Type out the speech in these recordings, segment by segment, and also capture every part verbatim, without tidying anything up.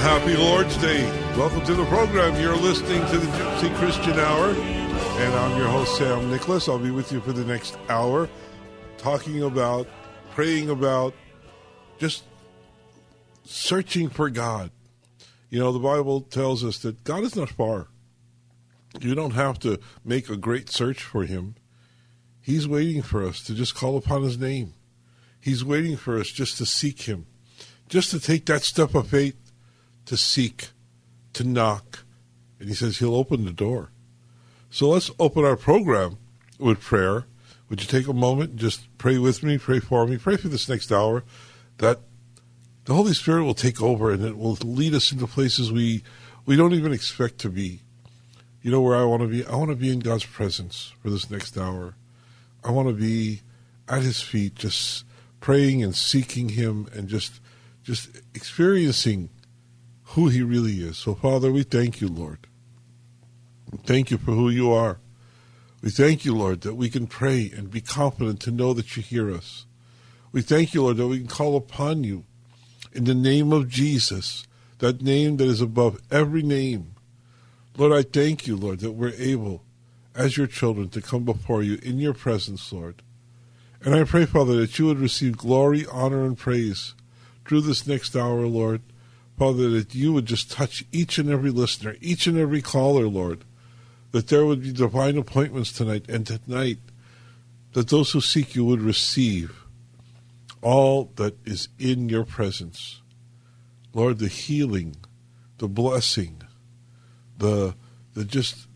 Happy Lord's Day. Welcome to the program. You're listening to the Gypsy Christian Hour, and I'm your host, Sam Nicholas. I'll be with you for the next hour, talking about, praying about, just searching for God. You know, the Bible tells us that God is not far. You don't have to make a great search for him. He's waiting for us to just call upon his name. He's waiting for us just to seek him, just to take that step of faith, to seek, to knock, and he says he'll open the door. So let's open our program with prayer. Would you take a moment and just pray with me, pray for me, pray for this next hour, that the Holy Spirit will take over and it will lead us into places we, we don't even expect to be. You know where I want to be? I want to be in God's presence for this next hour. I want to be at his feet, just praying and seeking him and just just experiencing who he really is. So, Father, we thank you, Lord. We thank you for who you are. We thank you, Lord, that we can pray and be confident to know that you hear us. We thank you, Lord, that we can call upon you in the name of Jesus, that name that is above every name. Lord, I thank you, Lord, that we're able, as your children, to come before you in your presence, Lord. And I pray, Father, that you would receive glory, honor, and praise through this next hour, Lord. Father, that you would just touch each and every listener, each and every caller, Lord, that there would be divine appointments tonight and tonight, that those who seek you would receive all that is in your presence. Lord, the healing, the blessing, the the just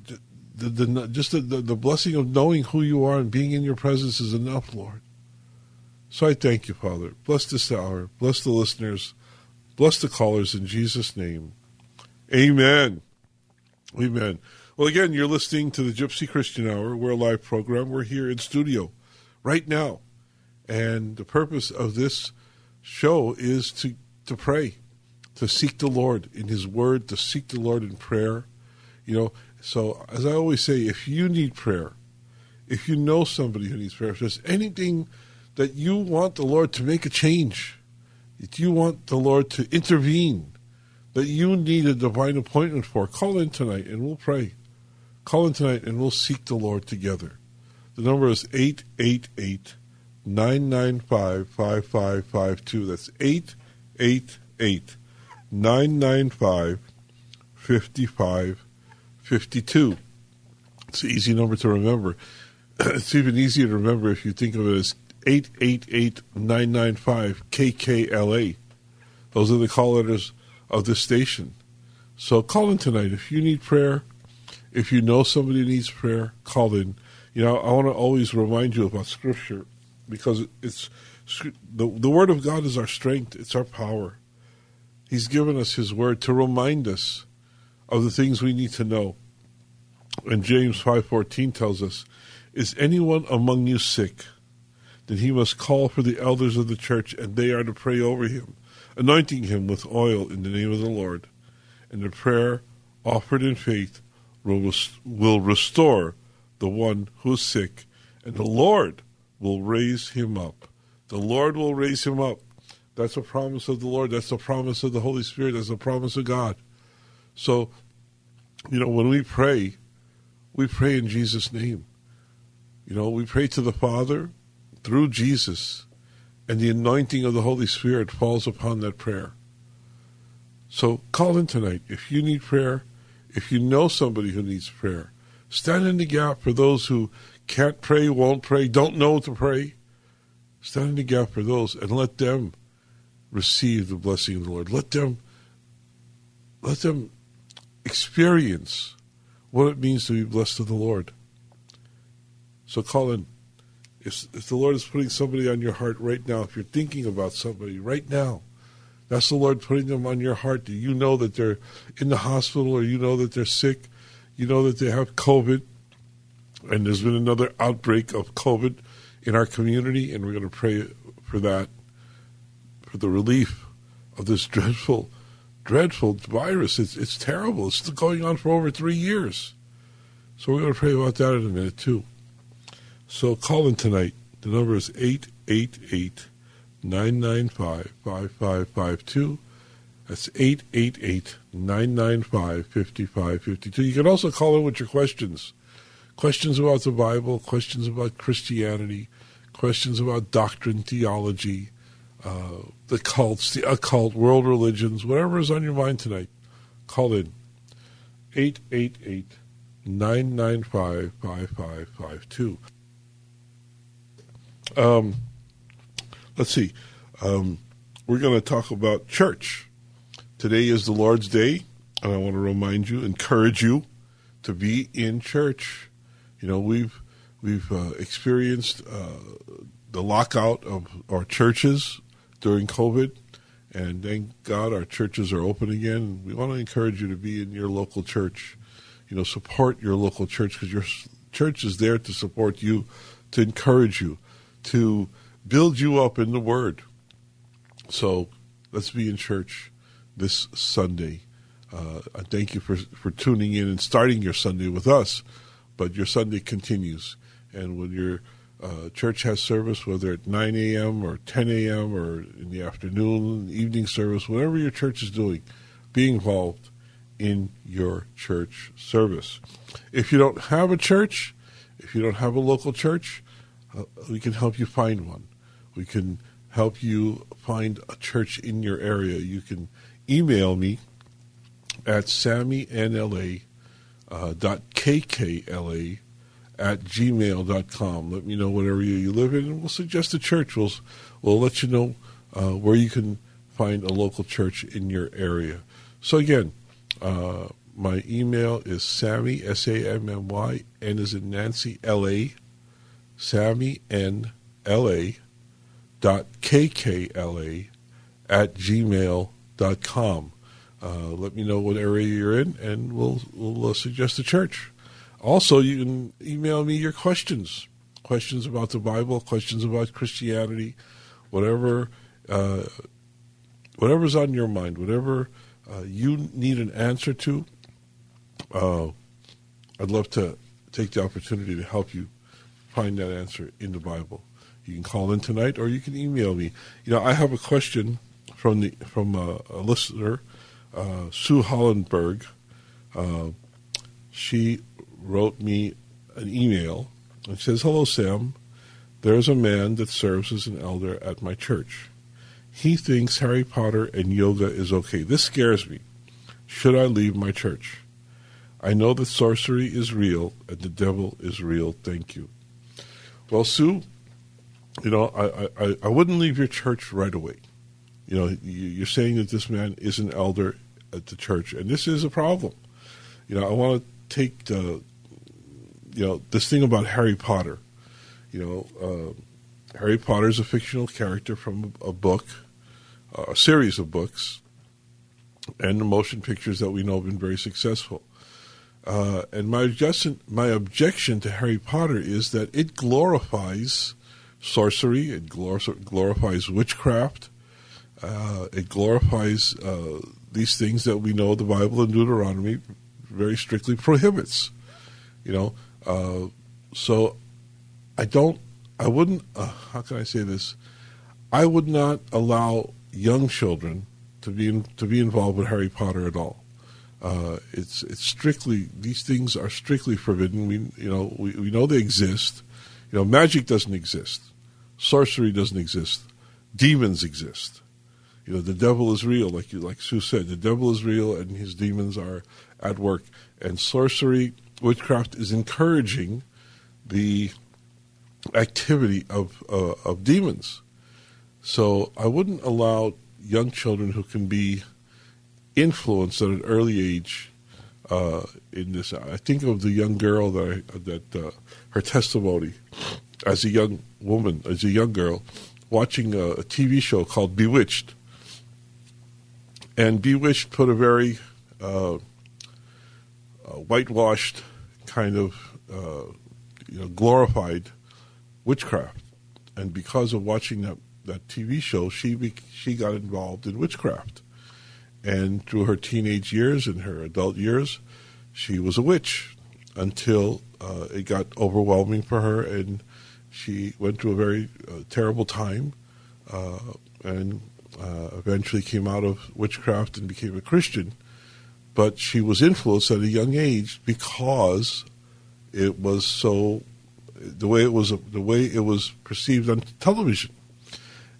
the, the just the, the blessing of knowing who you are and being in your presence is enough, Lord. So I thank you, Father. Bless this hour. Bless the listeners. Bless the callers in Jesus' name. Amen. Amen. Well, again, you're listening to the Gypsy Christian Hour. We're a live program. We're here in studio right now. And the purpose of this show is to, to pray, to seek the Lord in his word, to seek the Lord in prayer. You know, so as I always say, if you need prayer, if you know somebody who needs prayer, if there's anything that you want the Lord to make a change, if you want the Lord to intervene, that you need a divine appointment for, call in tonight and we'll pray. Call in tonight and we'll seek the Lord together. The number is eight eight eight, nine nine five, five five five two. That's eight eight eight, nine nine five, five five five two. It's an easy number to remember. It's even easier to remember if you think of it as eight eight eight, nine nine five, K K L A. Those are the call letters of this station. So call in tonight. If you need prayer, if you know somebody needs prayer, call in. You know, I want to always remind you about Scripture, because it's the, the Word of God is our strength. It's our power. He's given us his Word to remind us of the things we need to know. And James five fourteen tells us, "Is anyone among you sick? That he must call for the elders of the church, and they are to pray over him, anointing him with oil in the name of the Lord. And the prayer offered in faith will, will restore the one who is sick, and the Lord will raise him up. The Lord will raise him up. That's a promise of the Lord. That's a promise of the Holy Spirit. That's a promise of God. So, you know, when we pray, we pray in Jesus' name. You know, we pray to the Father through Jesus, and the anointing of the Holy Spirit falls upon that prayer. So call in tonight. If you need prayer, if you know somebody who needs prayer, stand in the gap for those who can't pray, won't pray, don't know what to pray. Stand in the gap for those and let them receive the blessing of the Lord. Let them, let them experience what it means to be blessed of the Lord. So call in. If, if the Lord is putting somebody on your heart right now, if you're thinking about somebody right now, that's the Lord putting them on your heart. Do you know that they're in the hospital, or you know that they're sick? You know that they have COVID, and there's been another outbreak of COVID in our community, and we're going to pray for that, for the relief of this dreadful, dreadful virus. It's, it's terrible. It's still going on for over three years. So we're going to pray about that in a minute, too. So call in tonight. The number is eight eight eight, nine nine five, five five five two. That's eight eight eight, nine nine five, five five five two. You can also call in with your questions. Questions about the Bible, questions about Christianity, questions about doctrine, theology, uh, the cults, the occult, world religions, whatever is on your mind tonight. Call in. eight eight eight, nine nine five, five five five two. Um, let's see. Um, we're going to talk about church. Today is the Lord's Day, and I want to remind you, encourage you to be in church. You know, we've we've uh, experienced uh, the lockout of our churches during COVID, and thank God our churches are open again. We want to encourage you to be in your local church. You know, support your local church, because your church is there to support you, to encourage you, to build you up in the Word. So let's be in church this Sunday. Uh, I thank you for, for tuning in and starting your Sunday with us, but your Sunday continues. And when your uh, church has service, whether at nine a.m. or ten a.m. or in the afternoon, evening service, whatever your church is doing, be involved in your church service. If you don't have a church, if you don't have a local church, uh, we can help you find one. We can help you find a church in your area. You can email me at sammy n l a dot k k l a at gmail dot com. Let me know what area you live in, and we'll suggest a church. We'll, we'll let you know uh, where you can find a local church in your area. So again, uh, my email is sammy, S A M M Y, N as in Nancy, L A, sammy n l a dot k k l a at gmail dot com. Uh, let me know what area you're in, and we'll, we'll uh, suggest a church. Also, you can email me your questions, questions about the Bible, questions about Christianity, whatever, uh, whatever's on your mind, whatever uh, you need an answer to. Uh, I'd love to take the opportunity to help you find that answer in the Bible. You can call in tonight, or you can email me. You know, I have a question from the from a, a listener, uh, Sue Hollenberg. Uh, she wrote me an email and says, "Hello, Sam. There's a man that serves as an elder at my church. He thinks Harry Potter and yoga is okay. This scares me. Should I leave my church? I know that sorcery is real and the devil is real. Thank you." Well, Sue, you know, I, I, I wouldn't leave your church right away. You know, you're saying that this man is an elder at the church, and this is a problem. You know, I want to take the, you know, this thing about Harry Potter. You know, uh, Harry Potter is a fictional character from a book, uh, a series of books, and the motion pictures that we know have been very successful. Uh, and my objection, my objection to Harry Potter is that it glorifies sorcery, it glor- glorifies witchcraft. Uh, it glorifies uh, these things that we know the Bible and Deuteronomy very strictly prohibits. You know, uh, so I don't, I wouldn't, uh, how can I say this? I would not allow young children to be in, to be involved with Harry Potter at all. Uh, it's it's strictly, these things are strictly forbidden. We you know we, we know they exist. You know, magic doesn't exist, sorcery doesn't exist, demons exist. You know, the devil is real, like you, like Sue said. The devil is real, and his demons are at work. And sorcery, witchcraft is encouraging the activity of uh, of demons. So I wouldn't allow young children who can be influenced at an early age uh, in this. I think of the young girl that I, that uh, her testimony as a young woman, as a young girl, watching a, a T V show called Bewitched. And Bewitched put a very uh, uh, whitewashed kind of uh, you know, glorified witchcraft. And because of watching that, that T V show, she she got involved in witchcraft. And through her teenage years and her adult years, she was a witch until uh, it got overwhelming for her, and she went through a very uh, terrible time uh, and uh, eventually came out of witchcraft and became a Christian. But she was influenced at a young age because it was so, the way it was, the way it was perceived on television.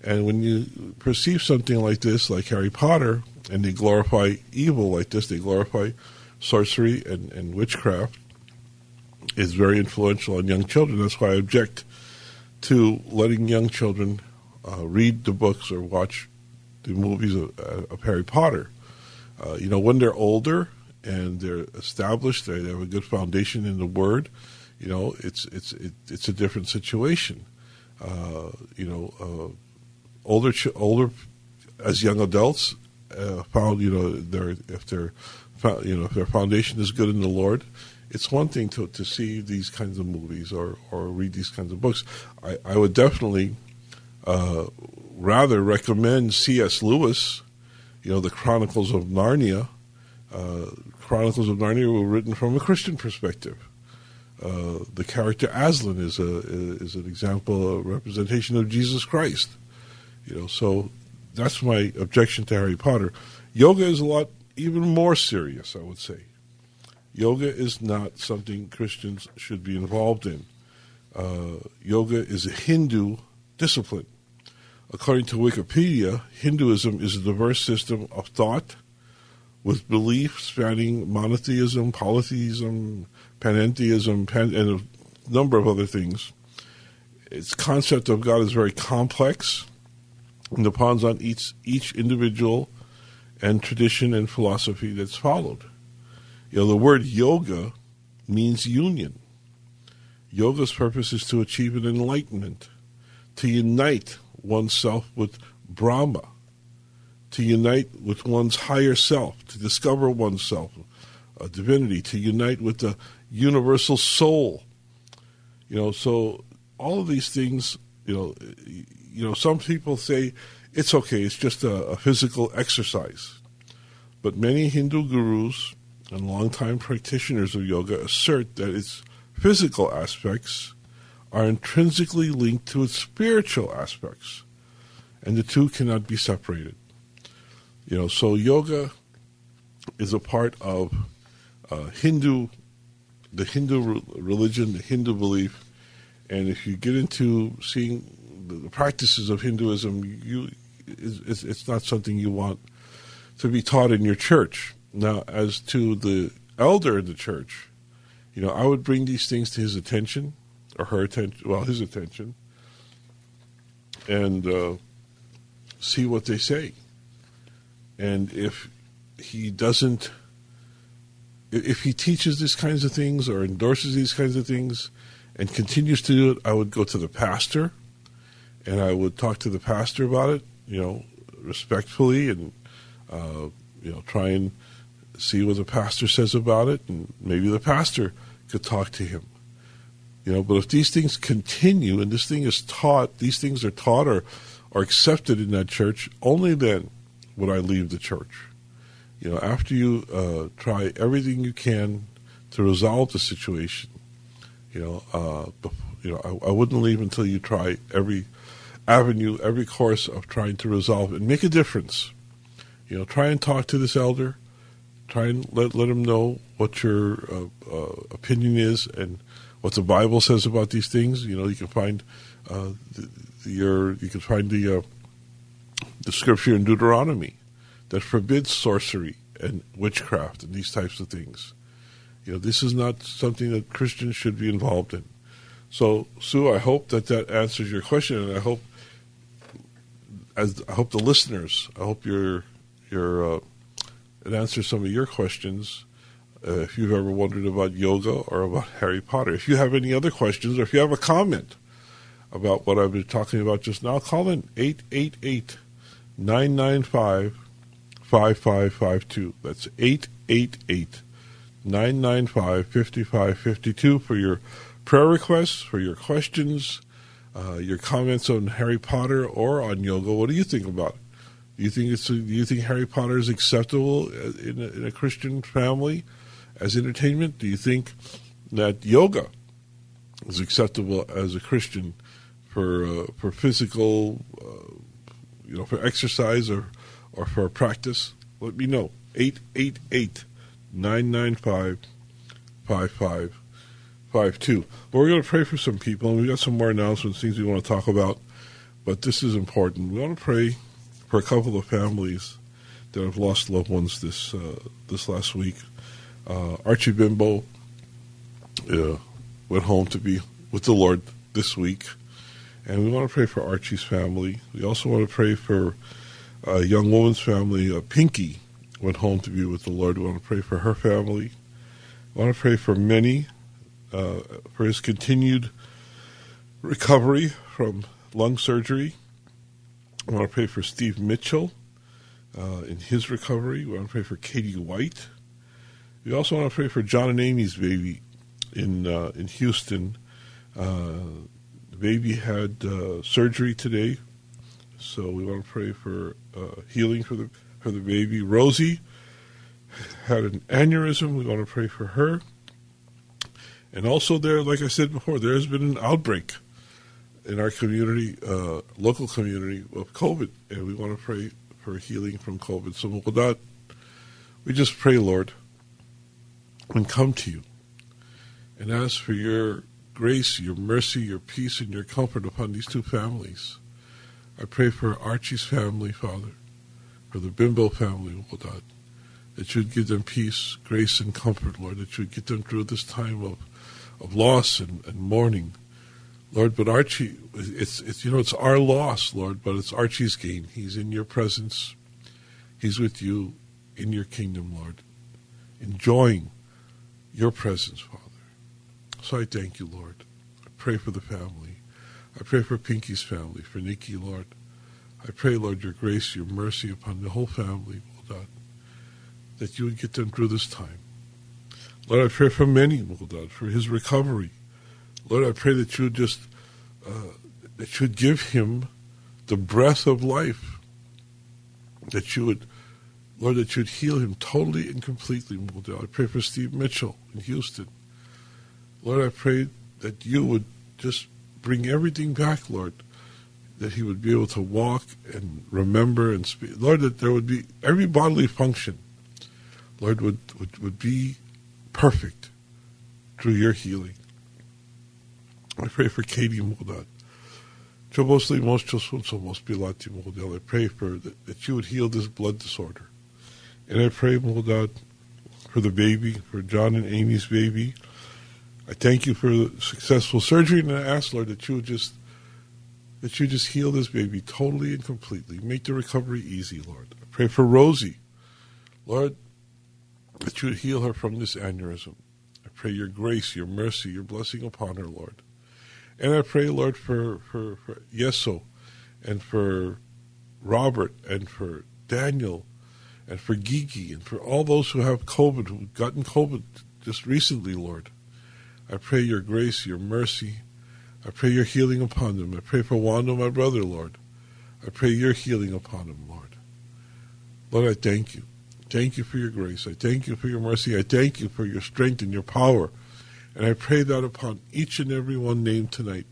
And when you perceive something like this, like Harry Potter, and they glorify evil like this, they glorify sorcery and, and witchcraft, is very influential on young children. That's why I object to letting young children uh, read the books or watch the movies of, of Harry Potter. Uh, you know, when they're older and they're established, they have a good foundation in the Word, you know, it's, it's, it, it's a different situation. Uh, you know, uh, older, older as young adults, Uh, found you know their if their you know if their foundation is good in the Lord, it's one thing to to see these kinds of movies or, or read these kinds of books. I, I would definitely uh, rather recommend C S Lewis, you know, the Chronicles of Narnia. Uh, Chronicles of Narnia were written from a Christian perspective. Uh, the character Aslan is a is an example, a representation of Jesus Christ. You know, so. That's my objection to Harry Potter. Yoga is a lot even more serious, I would say. Yoga is not something Christians should be involved in. Uh, yoga is a Hindu discipline. According to Wikipedia, Hinduism is a diverse system of thought with beliefs spanning monotheism, polytheism, panentheism, pan- and a number of other things. Its concept of God is very complex and depends on each each individual and tradition and philosophy that's followed. You know, the word yoga means union. Yoga's purpose is to achieve an enlightenment, to unite oneself with Brahma, to unite with one's higher self, to discover oneself, a divinity, to unite with the universal soul. You know, so all of these things, you know, You know, some people say it's okay, it's just a, a physical exercise. But many Hindu gurus and longtime practitioners of yoga assert that its physical aspects are intrinsically linked to its spiritual aspects, and the two cannot be separated. You know, so yoga is a part of uh, Hindu, the Hindu religion, the Hindu belief, and if you get into seeing the practices of Hinduism, you, it's, it's not something you want to be taught in your church. Now, as to the elder in the church, you know, I would bring these things to his attention, or her attention, well, his attention, and uh, see what they say. And if he doesn't, if he teaches these kinds of things or endorses these kinds of things and continues to do it, I would go to the pastor. And I would talk to the pastor about it, you know, respectfully, and, uh, you know, try and see what the pastor says about it, and maybe the pastor could talk to him. You know, but if these things continue and this thing is taught, these things are taught or are accepted in that church, only then would I leave the church. You know, after you uh, try everything you can to resolve the situation, you know, uh, you know, I, I wouldn't leave until you try every avenue, every course of trying to resolve it and make a difference. You know, try and talk to this elder. Try and let let him know what your uh, uh, opinion is and what the Bible says about these things. You know, you can find uh, the, your you can find the uh, the scripture in Deuteronomy that forbids sorcery and witchcraft and these types of things. You know, this is not something that Christians should be involved in. So, Sue, I hope that that answers your question, and I hope, as I hope the listeners, I hope your your uh, it answers some of your questions. Uh, if you've ever wondered about yoga or about Harry Potter, if you have any other questions, or if you have a comment about what I've been talking about just now, call in eight eight eight, nine nine five, five five five two. That's eight eight eight, nine nine five, five five five two for your prayer requests, for your questions, uh, your comments on Harry Potter or on yoga. What do you think about it? Do you think it's do you think Harry Potter is acceptable in a, in a Christian family as entertainment? Do you think that yoga is acceptable as a Christian for uh, for physical, uh, you know, for exercise or or for practice? Let me know. eight eight eight, nine nine five, five five five two. Well, we're going to pray for some people, and we've got some more announcements, things we want to talk about, but this is important. We want to pray for a couple of families that have lost loved ones this uh, this last week. Uh, Archie Bimbo uh, went home to be with the Lord this week, and we want to pray for Archie's family. We also want to pray for a young woman's family. Uh, Pinky went home to be with the Lord. We want to pray for her family. We want to pray for Minnie, uh, for his continued recovery from lung surgery. I want to pray for Steve Mitchell uh, in his recovery. We want to pray for Katie White. We also want to pray for John and Amy's baby in uh, in Houston. Uh, the baby had uh, surgery today, so we want to pray for uh, healing for the for the baby. Rosie had an aneurysm. We want to pray for her. And also there, like I said before, there has been an outbreak in our community, uh, local community, of COVID, and we want to pray for healing from COVID. So with that, we just pray, Lord, and come to you and ask for your grace, your mercy, your peace, and your comfort upon these two families. I pray for Archie's family, Father, for the Bimbo family, oh God, that you would give them peace, grace, and comfort, Lord, that you would get them through this time of, of loss and, and mourning, Lord. But Archie, it's it's you know it's our loss, Lord, but it's Archie's gain. He's in your presence. He's with you in your kingdom, Lord, enjoying your presence, Father. So I thank you, Lord. I pray for the family. I pray for Pinky's family, for Nikki, Lord. I pray, Lord, your grace, your mercy upon the whole family, oh God, that you would get them through this time. Lord, I pray for many, oh God, for his recovery. Lord, I pray that you just, uh, that you would give him the breath of life, that you would, Lord, that you would heal him totally and completely. I pray for Steve Mitchell in Houston. Lord, I pray that you would just bring everything back, Lord, that he would be able to walk and remember and speak. Lord, that there would be every bodily function, Lord, would, would, would be perfect through your healing. I pray for Katie Moldad. I pray for that, that you would heal this blood disorder. And I pray, Moldad, for the baby, for John and Amy's baby. I thank you for the successful surgery, and I ask, Lord, that you would just that you just heal this baby totally and completely. Make the recovery easy, Lord. I pray for Rosie, Lord, that you would heal her from this aneurysm. I pray your grace, your mercy, your blessing upon her, Lord. And I pray, Lord, for, for, for Yeso and for Robert and for Daniel and for Gigi and for all those who have COVID, who've gotten COVID just recently, Lord. I pray your grace, your mercy. I pray your healing upon them. I pray for Wando, my brother, Lord. I pray your healing upon him, Lord. Lord, I thank you. thank you for your grace. I thank you for your mercy. I thank you for your strength and your power. And I pray that upon each and every one named tonight.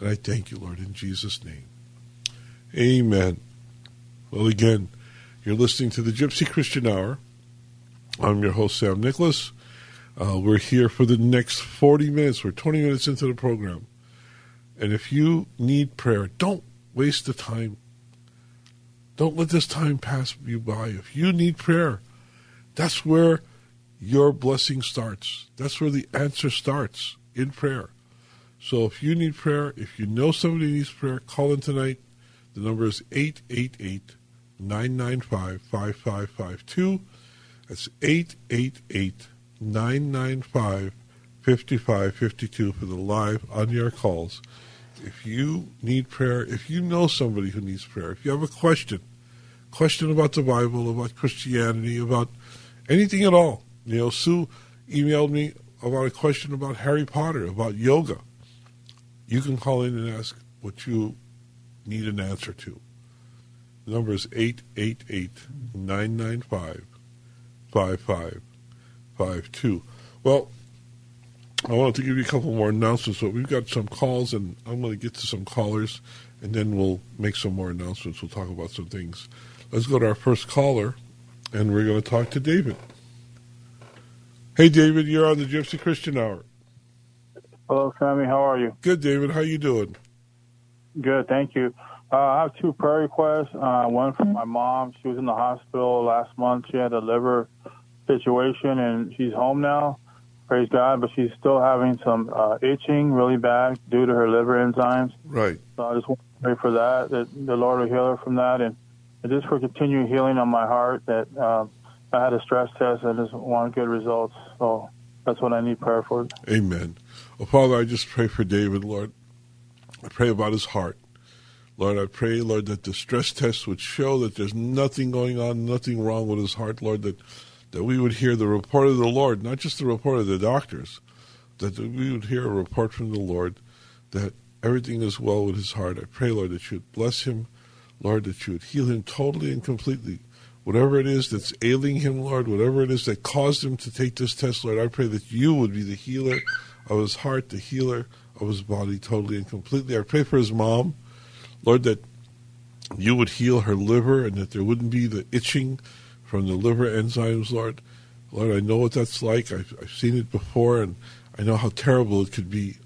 And I thank you, Lord, in Jesus' name. Amen. Well, again, you're listening to the Gypsy Christian Hour. I'm your host, Sam Nicholas. Uh, we're here for the next forty minutes. We're twenty minutes into the program. And if you need prayer, don't waste the time. Don't let this time pass you by. If you need prayer, that's where your blessing starts. That's where the answer starts, in prayer. So if you need prayer, if you know somebody needs prayer, call in tonight. The number is eight eight eight, nine nine five, five five five two. That's eight eight eight, nine nine five, five five five two for the live on-air calls. If you need prayer, if you know somebody who needs prayer, if you have a question, question about the Bible, about Christianity, about anything at all. You know, Sue emailed me about a question about Harry Potter, about yoga. You can call in and ask what you need an answer to. The number is eight eight eight, nine nine five, five five five two. Well, I wanted to give you a couple more announcements, but we've got some calls, and I'm going to get to some callers, and then we'll make some more announcements. We'll talk about some things. Let's go to our first caller, and we're going to talk to David. Hey, David, you're on the Gypsy Christian Hour. Hello, Sammy. How are you? Good, David. How you doing? Good, thank you. Uh, I have two prayer requests. Uh, one from my mom. She was in the hospital last month. She had a liver situation, and she's home now. Praise God, but she's still having some uh, itching really bad due to her liver enzymes. Right. So I just want to pray for that, that the Lord will heal her from that, and just for continued healing on my heart. That uh, I had a stress test. I just want good results. So that's what I need prayer for. Amen. Well, Father, I just pray for David, Lord. I pray about his heart. Lord, I pray, Lord, that the stress test would show that there's nothing going on, nothing wrong with his heart, Lord, that that we would hear the report of the Lord, not just the report of the doctors, that we would hear a report from the Lord that everything is well with his heart. I pray, Lord, that you would bless him, Lord, that you would heal him totally and completely. Whatever it is that's ailing him, Lord, whatever it is that caused him to take this test, Lord, I pray that you would be the healer of his heart, the healer of his body totally and completely. I pray for his mom, Lord, that you would heal her liver and that there wouldn't be the itching from the liver enzymes, Lord. Lord, I know what that's like. I've, I've seen it before, and I know how terrible it could be.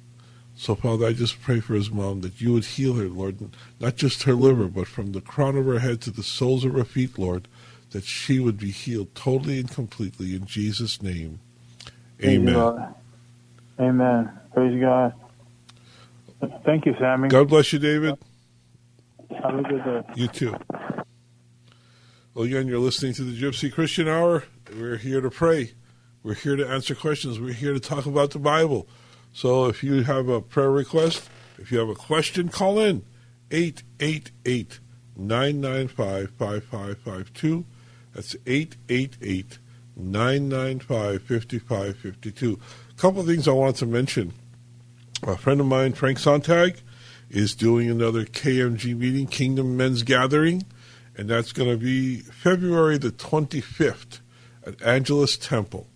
So, Father, I just pray for his mom that you would heal her, Lord, not just her liver, but from the crown of her head to the soles of her feet, Lord, that she would be healed totally and completely in Jesus' name. Amen. Amen. Amen. Praise God. Thank you, Sammy. God bless you, David. Have a good day. You too. Well, again, you're listening to the Gypsy Christian Hour. We're here to pray. We're here to answer questions. We're here to talk about the Bible. So if you have a prayer request, if you have a question, call in. eight eight eight, nine nine five, five five five two. That's eight eight eight, nine nine five, five five five two. A couple of things I wanted to mention. A friend of mine, Frank Sontag, is doing another K M G meeting, Kingdom Men's Gathering, and that's going to be February the twenty-fifth at Angelus Temple.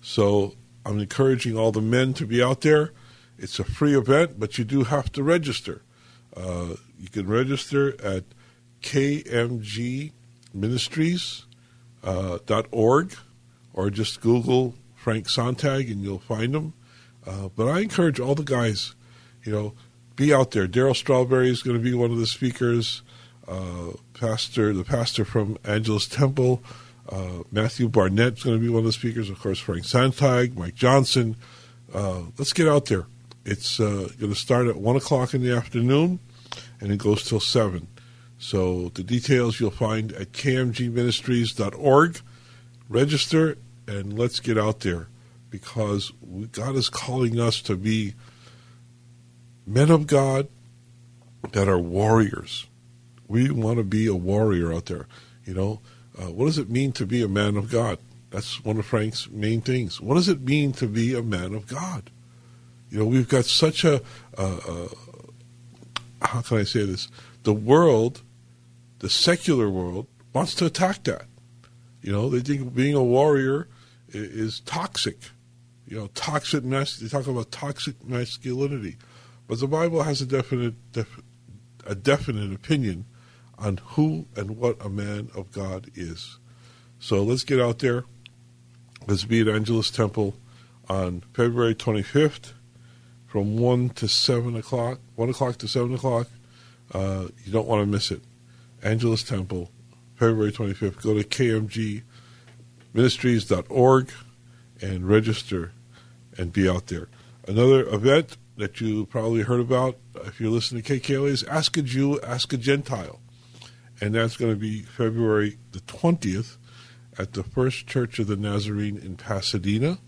So I'm encouraging all the men to be out there. It's a free event, but you do have to register. Uh, you can register at k m g ministries dot org, or just Google Frank Sontag and you'll find him. Uh, but I encourage all the guys, you know, be out there. Daryl Strawberry is going to be one of the speakers. Uh, pastor, the pastor from Angelus Temple, uh, Matthew Barnett is going to be one of the speakers. Of course, Frank Sontag, Mike Johnson. Uh, let's get out there. It's uh, going to start at one o'clock in the afternoon, and it goes till seven. So the details you'll find at k m g ministries dot org. Register, and let's get out there, because God is calling us to be men of God that are warriors. We want to be a warrior out there. You know, uh, what does it mean to be a man of God? That's one of Frank's main things. What does it mean to be a man of God? You know, we've got such a, a, a how can I say this? The world, the secular world, wants to attack that. You know, they think being a warrior is toxic. You know, toxic mas- they talk about toxic masculinity. But the Bible has a definite def- a definite opinion on who and what a man of God is. So let's get out there. Let's be at Angelus Temple on February twenty-fifth from one to seven o'clock, one o'clock to seven o'clock. Uh, you don't want to miss it. Angelus Temple, February twenty-fifth. Go to k m g ministries dot org and register and be out there. Another event that you probably heard about if you're listening to K K L A is Ask a Jew, Ask a Gentile. And that's going to be February the twentieth at the First Church of the Nazarene in Pasadena.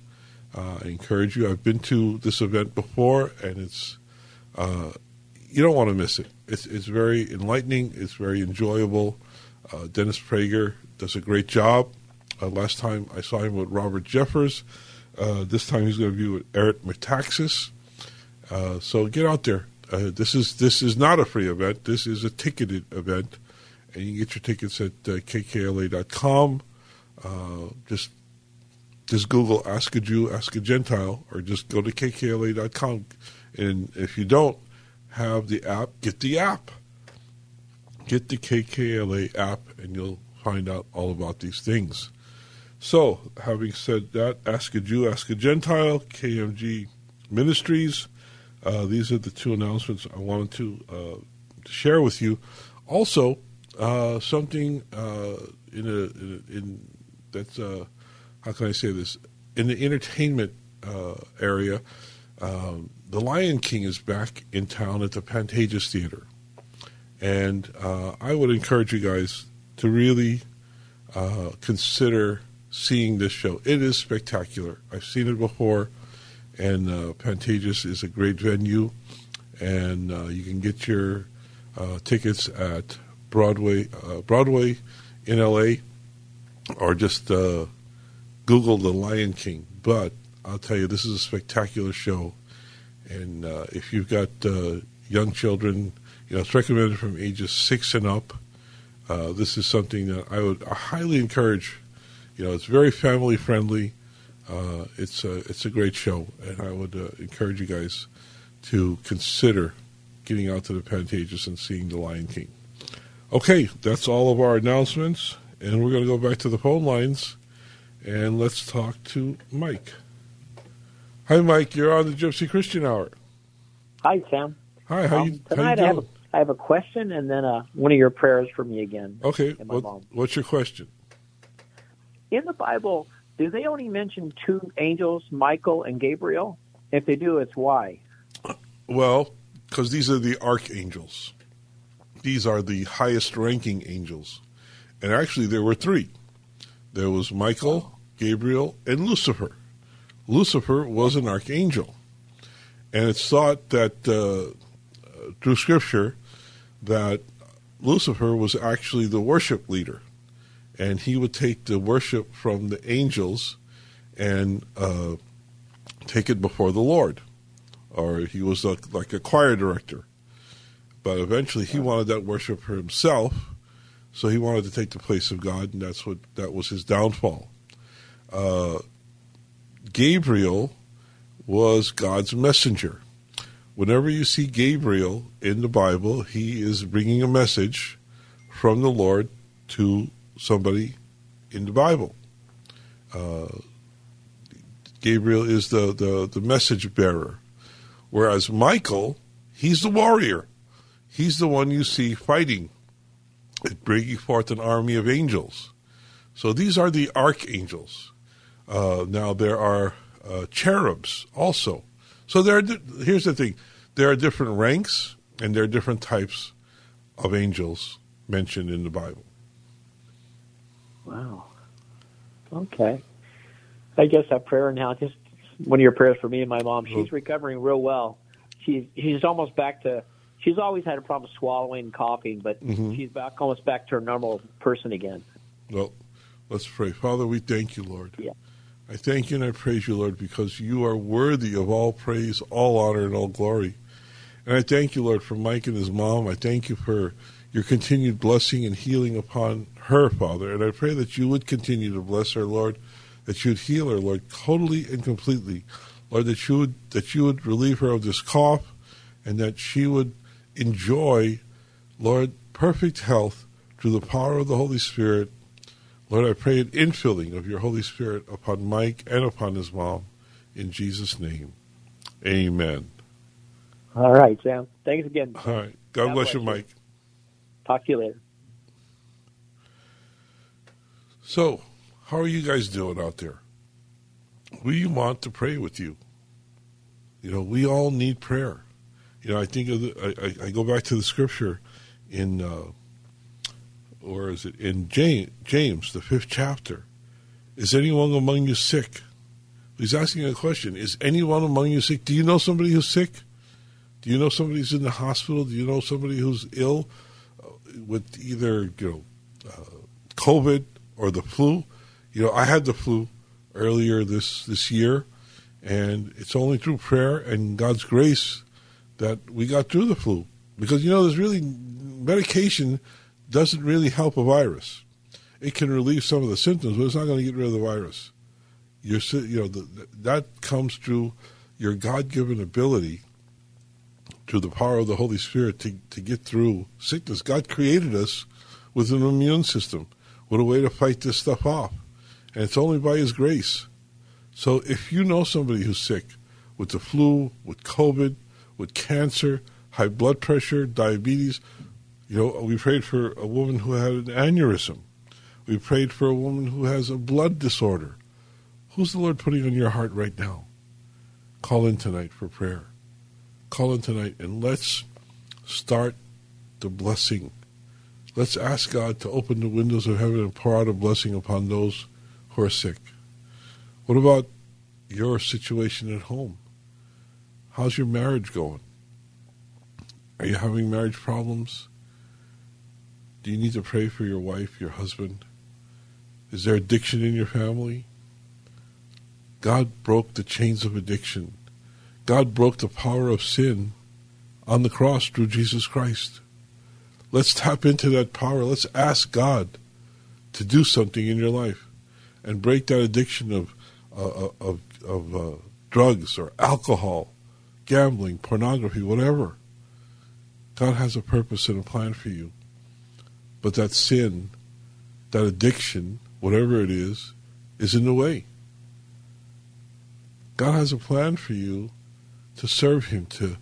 Uh, I encourage you. I've been to this event before, and it's uh, you don't want to miss it. It's, it's very enlightening. It's very enjoyable. Uh, Dennis Prager does a great job. Uh, last time I saw him with Robert Jeffers. Uh, this time he's going to be with Eric Metaxas. Uh, so get out there. Uh, this is this is not a free event. This is a ticketed event, and you can get your tickets at uh, k k l a dot com. Uh, just just Google Ask a Jew, Ask a Gentile, or just go to k k l a dot com. And if you don't have the app, get the app. Get the K K L A app, and you'll find out all about these things. So, having said that, Ask a Jew, Ask a Gentile, K M G Ministries. Uh, these are the two announcements I wanted to uh, share with you. Also, uh, something uh, in a in, in that's uh, how can I say this in the entertainment uh, area. Um, the Lion King is back in town at the Pantages Theater. And uh, I would encourage you guys to really uh, consider seeing this show. It is spectacular. I've seen it before, and uh, Pantages is a great venue. And uh, you can get your uh, tickets at Broadway, uh, Broadway in L A, or just uh, Google The Lion King. But I'll tell you, this is a spectacular show. And uh, if you've got uh, young children... You know, it's recommended from ages six and up. Uh, this is something that I would highly encourage. You know, it's very family friendly. Uh, it's a it's a great show, and I would uh, encourage you guys to consider getting out to the Pantages and seeing The Lion King. Okay, that's all of our announcements, and we're going to go back to the phone lines, and let's talk to Mike. Hi, Mike. You're on the Gypsy Christian Hour. Hi, Sam. Hi. How um, you? Tonight how you doing? I have. I have a question, and then uh, one of your prayers for me again. Okay, what, what's your question? In the Bible, do they only mention two angels, Michael and Gabriel? If they do, it's why? Well, because these are the archangels. These are the highest-ranking angels. And actually, there were three. There was Michael, Gabriel, and Lucifer. Lucifer was an archangel. And it's thought that, uh, through Scripture, that Lucifer was actually the worship leader, and he would take the worship from the angels and uh, take it before the Lord, or he was like, like a choir director. But eventually, he wanted that worship for himself, so he wanted to take the place of God, and that's what that was his downfall. Uh, Gabriel was God's messenger. Whenever you see Gabriel in the Bible, he is bringing a message from the Lord to somebody in the Bible. Uh, Gabriel is the, the, the message bearer. Whereas Michael, he's the warrior. He's the one you see fighting, bringing forth an army of angels. So these are the archangels. Uh, now there are uh, cherubs also. So there are, here's the thing. There are different ranks, and there are different types of angels mentioned in the Bible. Wow. Okay. I guess that prayer now, just one of your prayers for me and my mom. She's recovering real well. She's, she's almost back to, she's always had a problem swallowing and coughing, but mm-hmm. she's back almost back to her normal person again. Well, let's pray. Father, we thank you, Lord. Yeah. I thank you and I praise you, Lord, because you are worthy of all praise, all honor, and all glory. And I thank you, Lord, for Mike and his mom. I thank you for your continued blessing and healing upon her, Father. And I pray that you would continue to bless her, Lord, that you would heal her, Lord, totally and completely. Lord, that you would, that you would relieve her of this cough, and that she would enjoy, Lord, perfect health through the power of the Holy Spirit. Lord, I pray an infilling of your Holy Spirit upon Mike and upon his mom. In Jesus' name, amen. All right, Sam. Thanks again. All right. God, God bless, bless you, Mike. Talk to you later. So, how are you guys doing out there? We want to pray with you. You know, we all need prayer. You know, I think of the, I, I go back to the scripture in, uh, or is it in James, James, the fifth chapter. Is anyone among you sick? He's asking a question. Is anyone among you sick? Do you know somebody who's sick? Do you know somebody who's in the hospital? Do you know somebody who's ill with either, you know, uh, COVID or the flu? You know, I had the flu earlier this, this year, and it's only through prayer and God's grace that we got through the flu. Because, you know, there's really, medication doesn't really help a virus. It can relieve some of the symptoms, but it's not going to get rid of the virus. You're, you know, the, that comes through your God-given ability, through the power of the Holy Spirit, to, to get through sickness. God created us with an immune system, with a way to fight this stuff off. And it's only by his grace. So if you know somebody who's sick with the flu, with COVID, with cancer, high blood pressure, diabetes, you know, we prayed for a woman who had an aneurysm. We prayed for a woman who has a blood disorder. Who's the Lord putting on your heart right now? Call in tonight for prayer. Call in tonight and let's start the blessing. Let's ask God to open the windows of heaven and pour out a blessing upon those who are sick. What about your situation at home? How's your marriage going? Are you having marriage problems? Do you need to pray for your wife, your husband? Is there addiction in your family? God broke the chains of addiction. God broke the power of sin on the cross through Jesus Christ. Let's tap into that power. Let's ask God to do something in your life and break that addiction of uh, of, of uh, drugs or alcohol, gambling, pornography, whatever. God has a purpose and a plan for you. But that sin, that addiction, whatever it is, is in the way. God has a plan for you to serve him, to,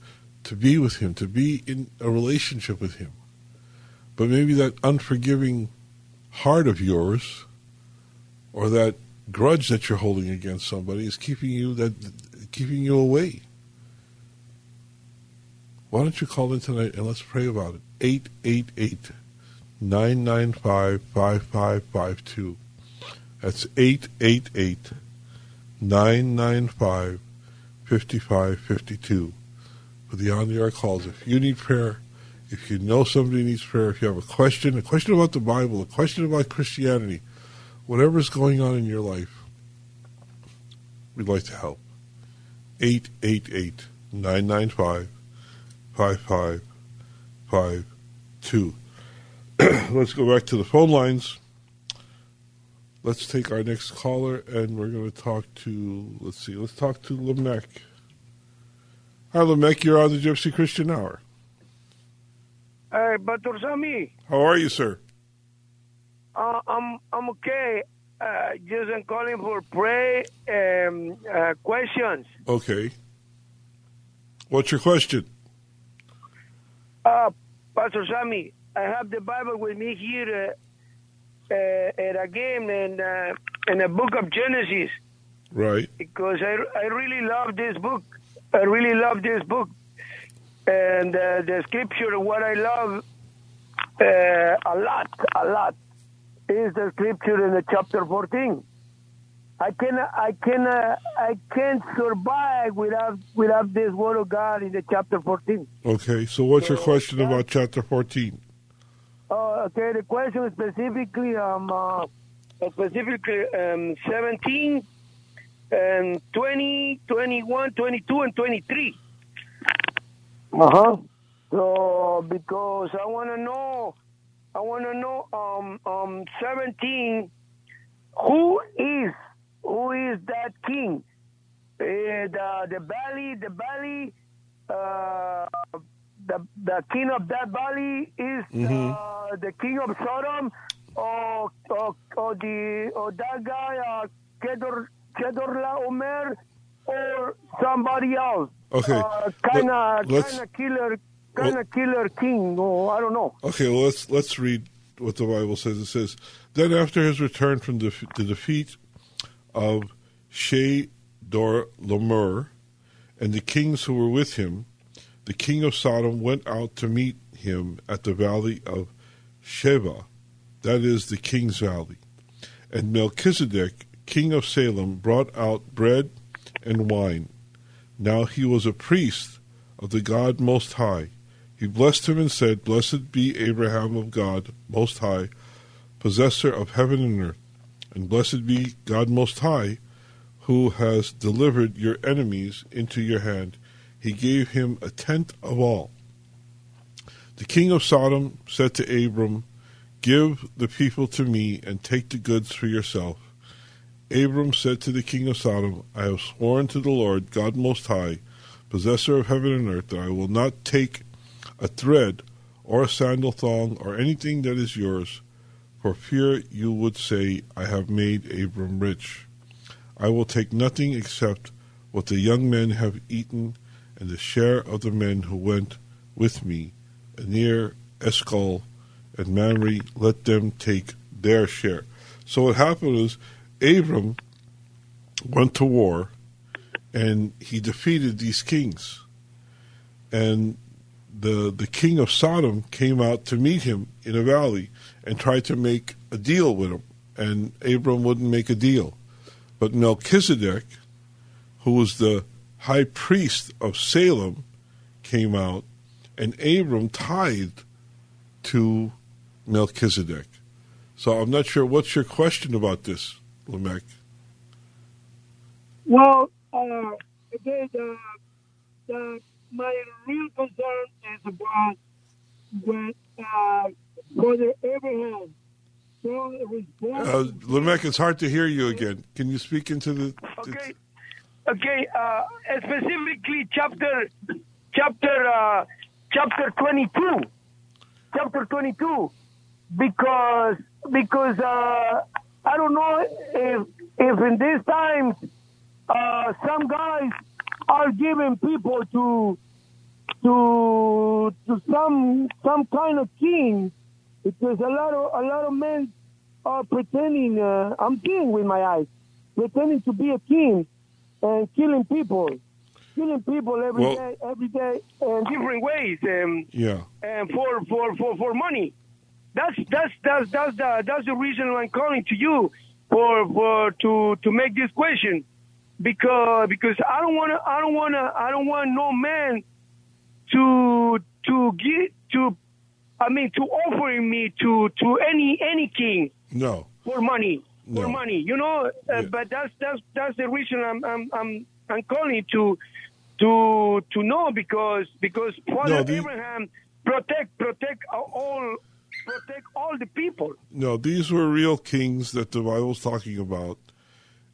to be with him, to be in a relationship with him. But maybe that unforgiving heart of yours or that grudge that you're holding against somebody is keeping you that keeping you away. Why don't you call in tonight and let's pray about it? eight eight eight, nine nine five, five five five two. That's eight eight eight, nine nine five, five five five two for the On the Air calls. If you need prayer, if you know somebody needs prayer, if you have a question, a question about the Bible, a question about Christianity, whatever's going on in your life, we'd like to help. eight eight eight, nine nine five, five five five two. Let's go back to the phone lines. Let's take our next caller, and we're going to talk to, let's see, let's talk to Lamech. Hi, Lamech, you're on the Gypsy Christian Hour. Hey, Baturzami. How are you, sir? Uh, I'm I'm okay. Uh, just I'm calling for pray um, uh, questions. Okay. What's your question? Uh, Baturzami, I have the Bible with me here. Uh, Uh, at a game and uh, in a book of Genesis, right? Because I, I really love this book. I really love this book, and uh, the scripture. What I love uh, a lot, a lot, is the scripture in the chapter fourteen. I can, I can, uh, I can't survive without without this word of God in the chapter fourteen. Okay, so what's so, your question uh, about chapter fourteen? Uh, okay, the question is specifically, um, uh, specifically um, seventeen, and twenty, twenty-one, twenty-two, and twenty-three. Uh-huh. Oh, because I want to know, I want to know, um, um, seventeen, who is, who is that king? Uh, the, the valley, the valley, uh, the, the king of that valley is mm-hmm. uh, the king of Sodom, or, or, or the, or that guy, uh, Kedor, Kedorla Omer, or somebody else. Okay. Uh, kind of, kind of killer. Kind of killer king, or I don't know. Okay, well, let's let's read what the Bible says. It says, "Then after his return from the, the defeat of Chedorlaomer and the kings who were with him, the king of Sodom went out to meet him at the valley of Sheba, that is the king's valley. And Melchizedek, king of Salem, brought out bread and wine. Now he was a priest of the God Most High. He blessed him and said, Blessed be Abraham of God Most High, possessor of heaven and earth, and blessed be God Most High, who has delivered your enemies into your hand. He gave him a tenth of all. The king of Sodom said to Abram, Give the people to me, and take the goods for yourself. Abram said to the king of Sodom, I have sworn to the Lord, God Most High, possessor of heaven and earth, that I will not take a thread or a sandal thong or anything that is yours, for fear you would say, I have made Abram rich. I will take nothing except what the young men have eaten and the share of the men who went with me. Anir, Eshcol, and Mamre, let them take their share." So what happened is Abram went to war, and he defeated these kings. And the the king of Sodom came out to meet him in a valley and tried to make a deal with him. And Abram wouldn't make a deal. But Melchizedek, who was the high priest of Salem, came out, and Abram tithed to Melchizedek. So I'm not sure, what's your question about this, Lamech? Well, Uh, again, uh, the, my real concern is about when uh, Brother Abraham was born. Uh, Lamech, it's hard to hear you again. Can you speak into the? Okay, okay. Uh, specifically, chapter, chapter, uh, chapter twenty-two, chapter twenty-two, because because uh, I don't know if if in these times. Uh, some guys are giving people to to to some some kind of king, because a lot of a lot of men are pretending. Uh, I'm seeing with my eyes, pretending to be a king and killing people, killing people every well, day, every day in different ways. And, yeah, and for, for, for, for money. That's that's that's that's the that's the reason I'm calling to you for for to to make this question. Because because I don't want to I don't want to I don't want no man to to get to I mean to offering me to, to any any king no for money no. for money you know yeah. uh, but that's that's that's the reason I'm I'm I'm, I'm calling to to to know because because Father no, the, Abraham protect protect all protect all the people. No, these were real kings that the Bible's talking about,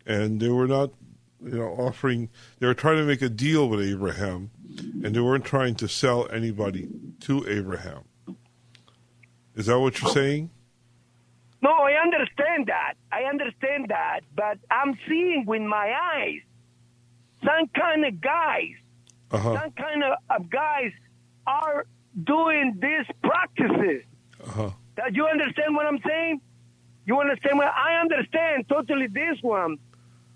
and they were not. You know, offering, they were trying to make a deal with Abraham, and they weren't trying to sell anybody to Abraham. Is that what you're saying? No, I understand that. I understand that, but I'm seeing with my eyes some kind of guys, uh-huh. some kind of, of guys are doing these practices. Uh-huh. Do you understand what I'm saying? You understand what I understand totally this one,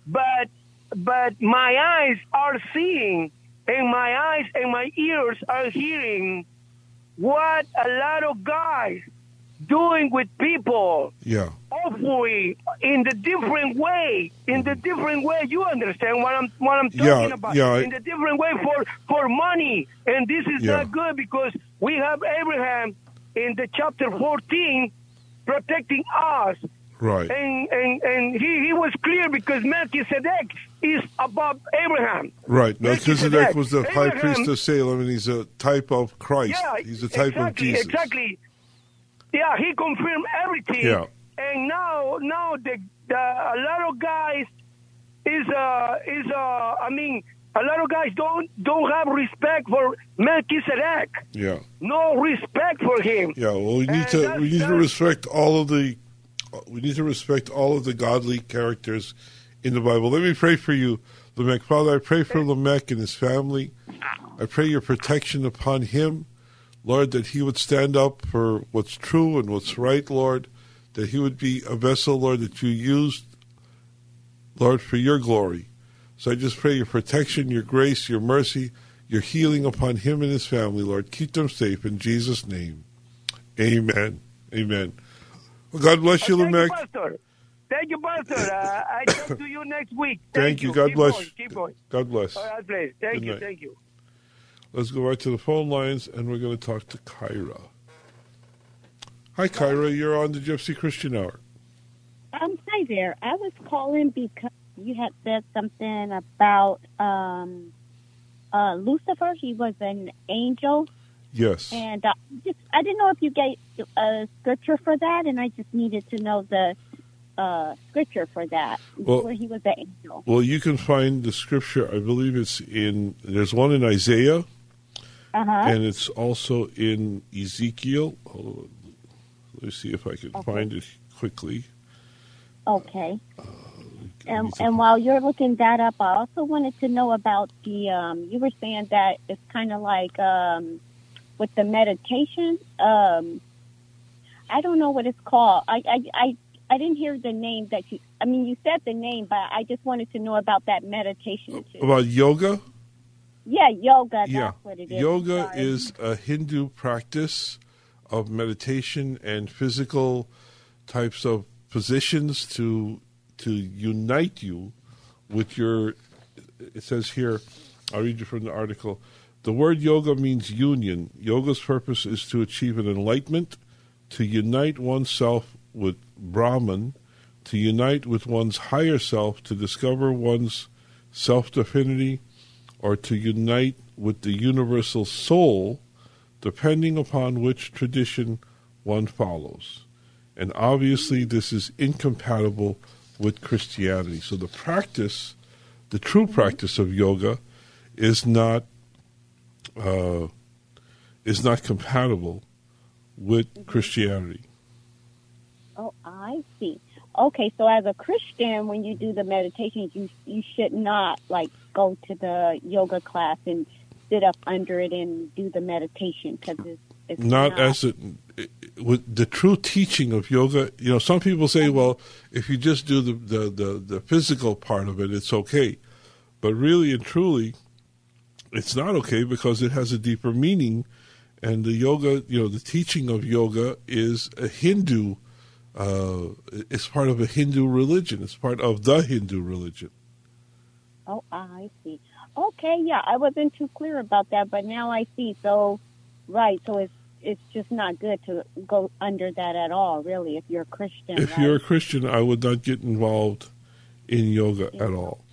but. But my eyes are seeing, and my eyes and my ears are hearing what a lot of guys doing with people. Yeah. Hopefully, in the different way, in the different way, you understand what I'm what I'm talking yeah, about. Yeah, I, in the different way for, for money, and this is yeah. not good because we have Abraham in the chapter fourteen protecting us Right. And and, and he, he was clear because Melchizedek is above Abraham. Right. Melchizededek, Melchizedek was the Abraham, high priest of Salem, and he's a type of Christ. Yeah, he's a type exactly, of Jesus. Exactly. Yeah, he confirmed everything. Yeah. And now now the, the a lot of guys is uh is uh I mean a lot of guys don't don't have respect for Melchizedek. Yeah. No respect for him. Yeah, well we need and to we need to respect all of the we need to respect all of the godly characters in the Bible. Let me pray for you, Lamech. Father, I pray for Lamech and his family. I pray your protection upon him, Lord, that he would stand up for what's true and what's right, Lord, that he would be a vessel, Lord, that you used, Lord, for your glory. So I just pray your protection, your grace, your mercy, your healing upon him and his family, Lord. Keep them safe in Jesus' name. Amen. Amen. Well, God bless you, Lamech. Thank you, Pastor. Thank you, Pastor. Uh, I talk to you next week. Thank, Thank you. you. God keep bless. On, keep on. God bless. God bless. Thank Good you. Night. Thank you. Let's go right to the phone lines, and we're going to talk to Kyra. Hi, Kyra. You're on the Gypsy Christian Hour. Um, hi there. I was calling because you had said something about um, uh, Lucifer. He was an angel. Yes. And uh, just, I didn't know if you gave a scripture for that, and I just needed to know the uh, scripture for that, well, where he was an angel. Well, you can find the scripture. I believe it's in, there's one in Isaiah. Uh-huh. And it's also in Ezekiel. Hold on. Let me see if I can okay. find it quickly. Okay. Uh, and, and while you're looking that up, I also wanted to know about the, um, you were saying that it's kind of like um, with the meditation. Um, I don't know what it's called. I, I, I, I didn't hear the name that you, I mean, you said the name, but I just wanted to know about that meditation too. About yoga? Yeah, yoga, yeah. That's what it is. Yoga is a Hindu practice of meditation and physical types of positions to to unite you with your, it says here, I'll read you from the article, the word yoga means union. Yoga's purpose is to achieve an enlightenment, to unite oneself with Brahman, to unite with one's higher self, to discover one's self-definity, or to unite with the universal soul, depending upon which tradition one follows. And obviously this is incompatible with Christianity. So the practice, the true practice of yoga is not uh, is not compatible with Christianity. Oh, I see. Okay, so as a Christian, when you do the meditations, you you should not, like, go to the yoga class and sit up under it and do the meditation because it's, it's not, not as a, it, with the true teaching of yoga. You know, some people say, well, if you just do the, the, the, the physical part of it, it's okay. But really and truly, it's not okay because it has a deeper meaning. And the yoga, you know, the teaching of yoga is a Hindu Uh, it's part of a Hindu religion. It's part of the Hindu religion. Oh, I see. Okay, yeah, I wasn't too clear about that, but now I see. So, right, so it's it's just not good to go under that at all, really, if you're a Christian. If right? you're a Christian, I would not get involved in yoga yeah. at all.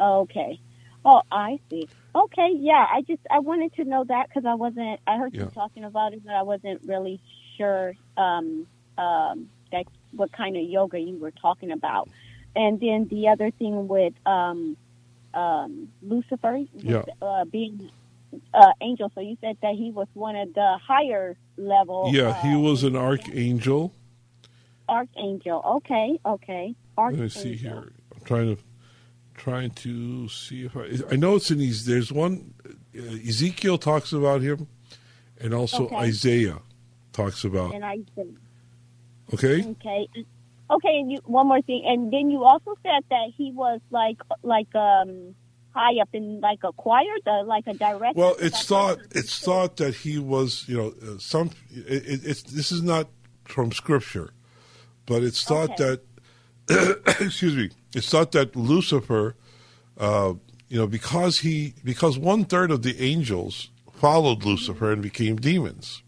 Okay. Oh, I see. Okay, yeah, I just, I wanted to know that because I wasn't, I heard yeah. you talking about it, but I wasn't really sure, um, Um, that's what kind of yoga you were talking about. And then the other thing with um, um, Lucifer yeah. uh, being an uh, angel. So you said that he was one of the higher level. Yeah, uh, he was an archangel. Archangel. Okay, okay. Archangel. Let me see here. I'm trying to trying to see if I... I know it's in... There's one... Uh, Ezekiel talks about him, and also okay. Isaiah talks about... And Isaiah. Okay. Okay. Okay. And you, one more thing, and then you also said that he was like, like um, high up in like a choir, the, like a director. Well, it's thought it's thought that he was, you know, uh, some. It, it, it's this is not from scripture, but it's thought okay. that, excuse me, it's thought that Lucifer, uh, you know, because he because one third of the angels followed Lucifer and became demons.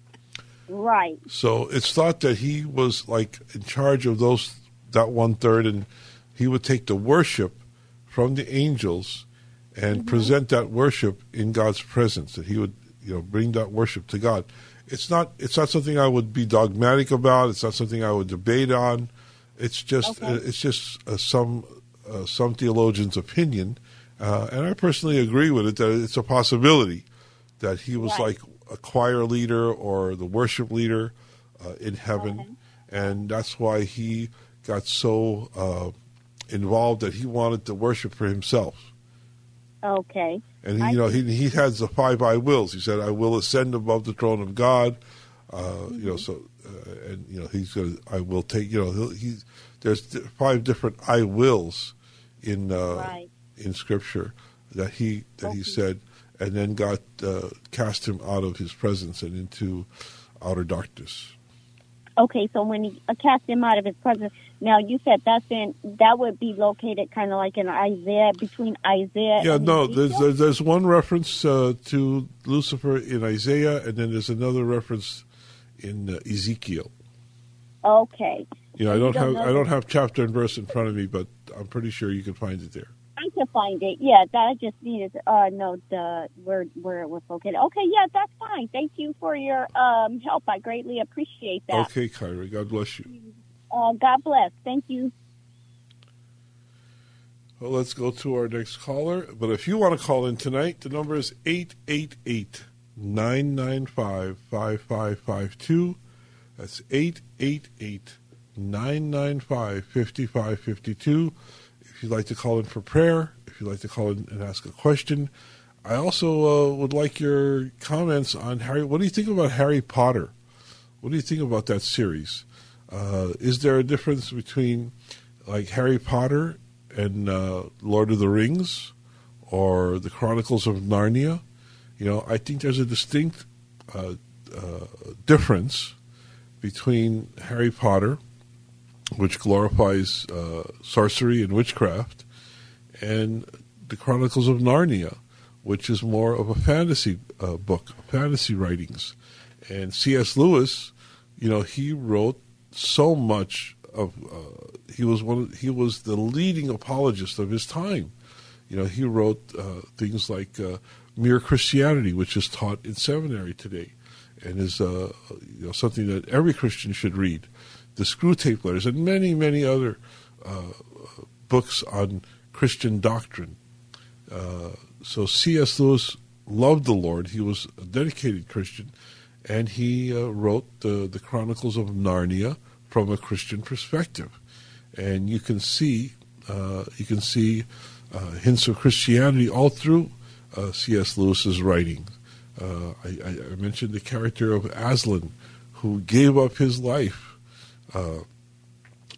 Right. So it's thought that he was like in charge of those that one third, and he would take the worship from the angels and mm-hmm. present that worship in God's presence. That he would, you know, bring that worship to God. It's not. It's not something I would be dogmatic about. It's not something I would debate on. It's just. Okay. It's just uh, some uh, some theologian's opinion, uh, and I personally agree with it that it's a possibility that he was right. like a choir leader or the worship leader uh, in heaven, okay. and that's why he got so uh, involved that he wanted to worship for himself. Okay. And, he, you know, he he has the five I wills. He said, I will ascend above the throne of God. Uh, mm-hmm. You know, so, uh, and, you know, he's going to, I will take, you know, he'll, he's, there's five different I wills in uh, right. in Scripture that he that okay. he said, and then God uh, cast him out of his presence and into outer darkness. Okay, so when he cast him out of his presence, now you said that's in that would be located kind of like in Isaiah between Isaiah. Yeah, and no, Ezekiel? there's there's one reference uh, to Lucifer in Isaiah, and then there's another reference in uh, Ezekiel. Okay. You know, I don't, don't have I don't have chapter and verse in front of me, but I'm pretty sure you can find it there. I can find it. Yeah, that I just needed to uh, know the where where it was located. Okay, yeah, that's fine. Thank you for your um, help. I greatly appreciate that. Okay, Kyrie, God bless you. Uh, God bless. Thank you. Well, let's go to our next caller. But if you want to call in tonight, the number is eight eight eight, nine nine five, five five five two. That's eight eight eight, nine nine five, five five five two. If you'd like to call in for prayer, if you'd like to call in and ask a question. I also uh, would like your comments on Harry. What do you think about Harry Potter? What do you think about that series? Uh, is there a difference between like Harry Potter and uh, Lord of the Rings or the Chronicles of Narnia? You know, I think there's a distinct uh, uh, difference between Harry Potter, which glorifies uh, sorcery and witchcraft, and the Chronicles of Narnia, which is more of a fantasy uh, book, fantasy writings. And C S. Lewis, you know, he wrote so much of. Uh, he was one. Of, he was the leading apologist of his time. You know, he wrote uh, things like uh, Mere Christianity, which is taught in seminary today, and is uh, you know, something that every Christian should read. The Screw Tape Letters, and many, many other uh, books on Christian doctrine. Uh, so C S. Lewis loved the Lord. He was a dedicated Christian, and he uh, wrote the, the Chronicles of Narnia from a Christian perspective. And you can see uh, you can see uh, hints of Christianity all through uh, C S. Lewis's writing. Uh, I, I mentioned the character of Aslan, who gave up his life Uh,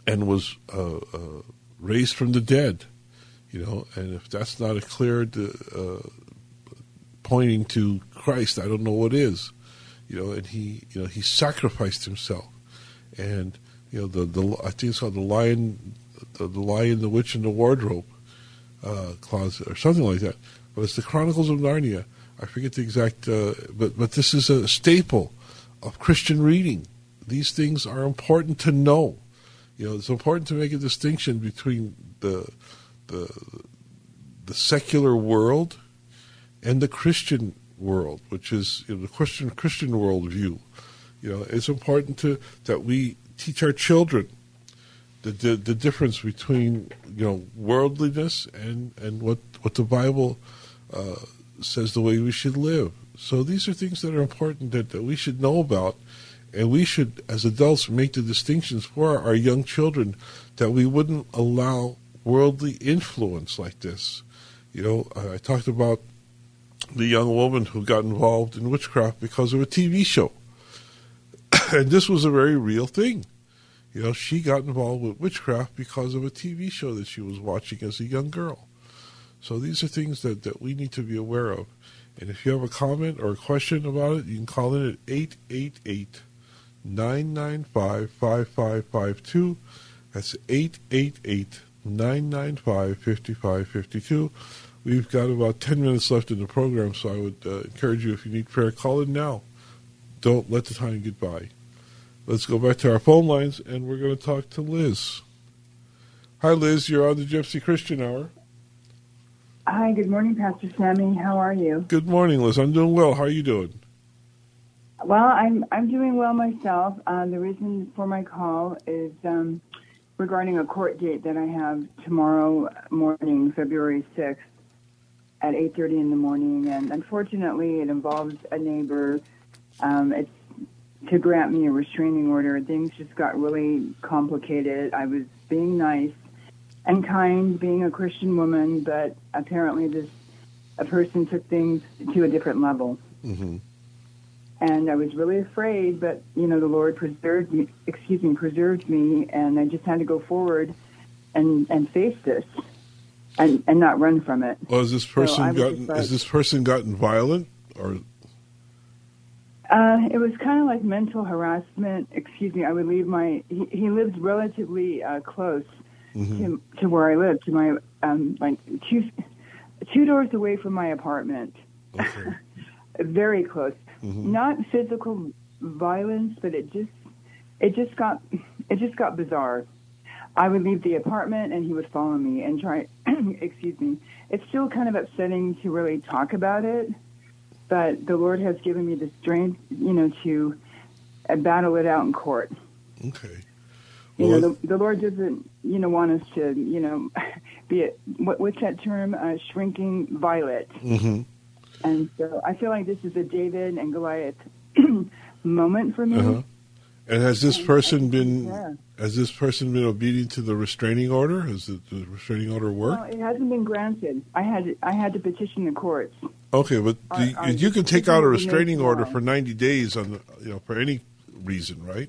and was uh, uh, raised from the dead, you know. And if that's not a clear uh, pointing to Christ, I don't know what is, you know. And he, you know, he sacrificed himself, and you know, the, the I think it's called the lion, the, the lion, the witch, and the wardrobe uh, closet, or something like that. But it's the Chronicles of Narnia. I forget the exact, uh, but but this is a staple of Christian reading. These things are important to know. You know, it's important to make a distinction between the the, the secular world and the Christian world, which is, you know, the Christian Christian worldview. You know, it's important to that we teach our children the the, the difference between, you know, worldliness and, and what what the Bible uh, says the way we should live. So these are things that are important that, that we should know about. And we should, as adults, make the distinctions for our young children that we wouldn't allow worldly influence like this. You know, I talked about the young woman who got involved in witchcraft because of a T V show. And this was a very real thing. You know, she got involved with witchcraft because of a T V show that she was watching as a young girl. So these are things that, that we need to be aware of. And if you have a comment or a question about it, you can call in at eight eight eight, nine nine five, five five five two. That's eight eight eight, nine nine five, five five five two. We've got about ten minutes left in the program, so I would uh, encourage you, if you need prayer, call in now. Don't let the time get by. Let's go back to our phone lines, and we're going to talk to Liz. Hi, Liz. You're on the Gypsy Christian Hour. Hi. Good morning, Pastor Sammy. How are you? Good morning, Liz. I'm doing well. How are you doing? Well, I'm I'm doing well myself. Uh, the reason for my call is um, regarding a court date that I have tomorrow morning, February sixth, at eight thirty in the morning. And unfortunately, it involves a neighbor. Um, it's to grant me a restraining order. Things just got really complicated. I was being nice and kind, being a Christian woman, but apparently this a person took things to a different level. Mm-hmm. And I was really afraid, but, you know, the Lord preserved me, excuse me, preserved me, and I just had to go forward and, and face this and, and not run from it. Well, has this person so gotten, like, has this person gotten violent? Or? Uh, it was kind of like mental harassment. Excuse me, I would leave my, he, he lives relatively uh, close mm-hmm. to, to where I live, to my, um, like two, two doors away from my apartment. Okay. Very close. Mm-hmm. Not physical violence, but it just it just got it just got bizarre. I would leave the apartment and he would follow me and try excuse me. It's still kind of upsetting to really talk about it, but the Lord has given me the strength, you know, to uh, battle it out in court. Okay. Well, you know, the, the Lord doesn't, you know, want us to, you know, be a, what, what's that term? Uh, shrinking violet. Mm-hmm. And so I feel like this is a David and Goliath moment for me. Uh-huh. And has this person been yeah. has this person been obedient to the restraining order? Has the, the restraining order worked? No, it hasn't been granted. I had I had to petition the courts. Okay, but the, on, you can take out a restraining order for ninety days on the, you know, for any reason, right?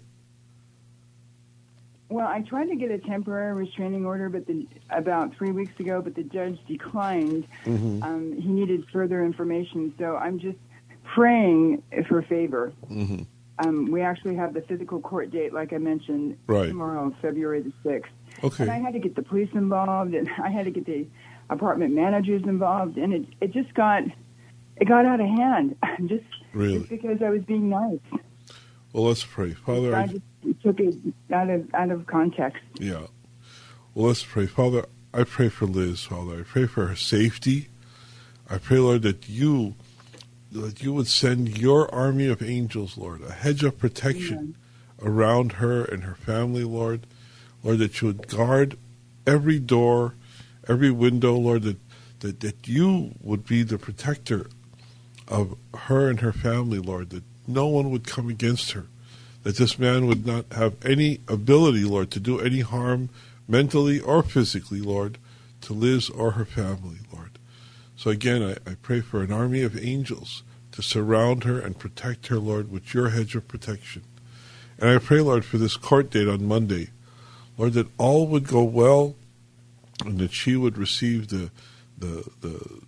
Well, I tried to get a temporary restraining order, but the, about three weeks ago, but the judge declined. Mm-hmm. Um, he needed further information, so I'm just praying for favor. Mm-hmm. Um, we actually have the physical court date, like I mentioned, right. tomorrow, February the sixth. Okay. And I had to get the police involved, and I had to get the apartment managers involved, and it it just got it got out of hand. just, really? just because I was being nice. Well, let's pray, Father. I just took it out of out of context. Yeah. Well, let's pray, Father. I pray for Liz, Father. I pray for her safety. I pray, Lord, that you that you would send your army of angels, Lord, a hedge of protection Amen. Around her and her family, Lord. Lord, that you would guard every door, every window, Lord. That that that you would be the protector of her and her family, Lord. That no one would come against her, that this man would not have any ability, Lord, to do any harm mentally or physically, Lord, to Liz or her family, Lord. So again, I, I pray for an army of angels to surround her and protect her, Lord, with your hedge of protection. And I pray, Lord, for this court date on Monday, Lord, that all would go well and that she would receive the the the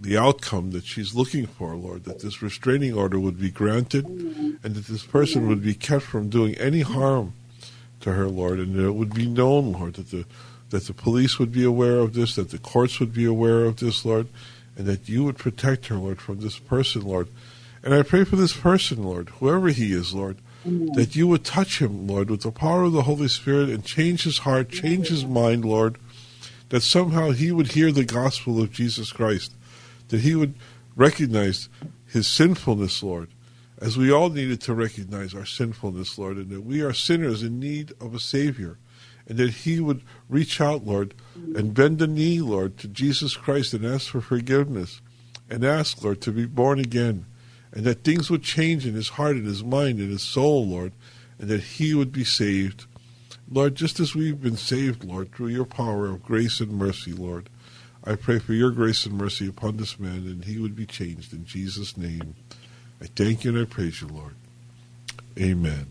the outcome that she's looking for, Lord, that this restraining order would be granted Amen. And that this person Amen. Would be kept from doing any harm to her, Lord, and that it would be known, Lord, that the that the police would be aware of this, that the courts would be aware of this, Lord, and that you would protect her, Lord, from this person, Lord. And I pray for this person, Lord, whoever he is, Lord, Amen. That you would touch him, Lord, with the power of the Holy Spirit and change his heart, change Amen. His mind, Lord, that somehow he would hear the gospel of Jesus Christ, that he would recognize his sinfulness, Lord, as we all needed to recognize our sinfulness, Lord, and that we are sinners in need of a Savior, and that he would reach out, Lord, and bend the knee, Lord, to Jesus Christ and ask for forgiveness, and ask, Lord, to be born again, and that things would change in his heart and his mind and his soul, Lord, and that he would be saved. Lord, just as we've been saved, Lord, through your power of grace and mercy, Lord, I pray for your grace and mercy upon this man, and he would be changed in Jesus' name. I thank you and I praise you, Lord. Amen.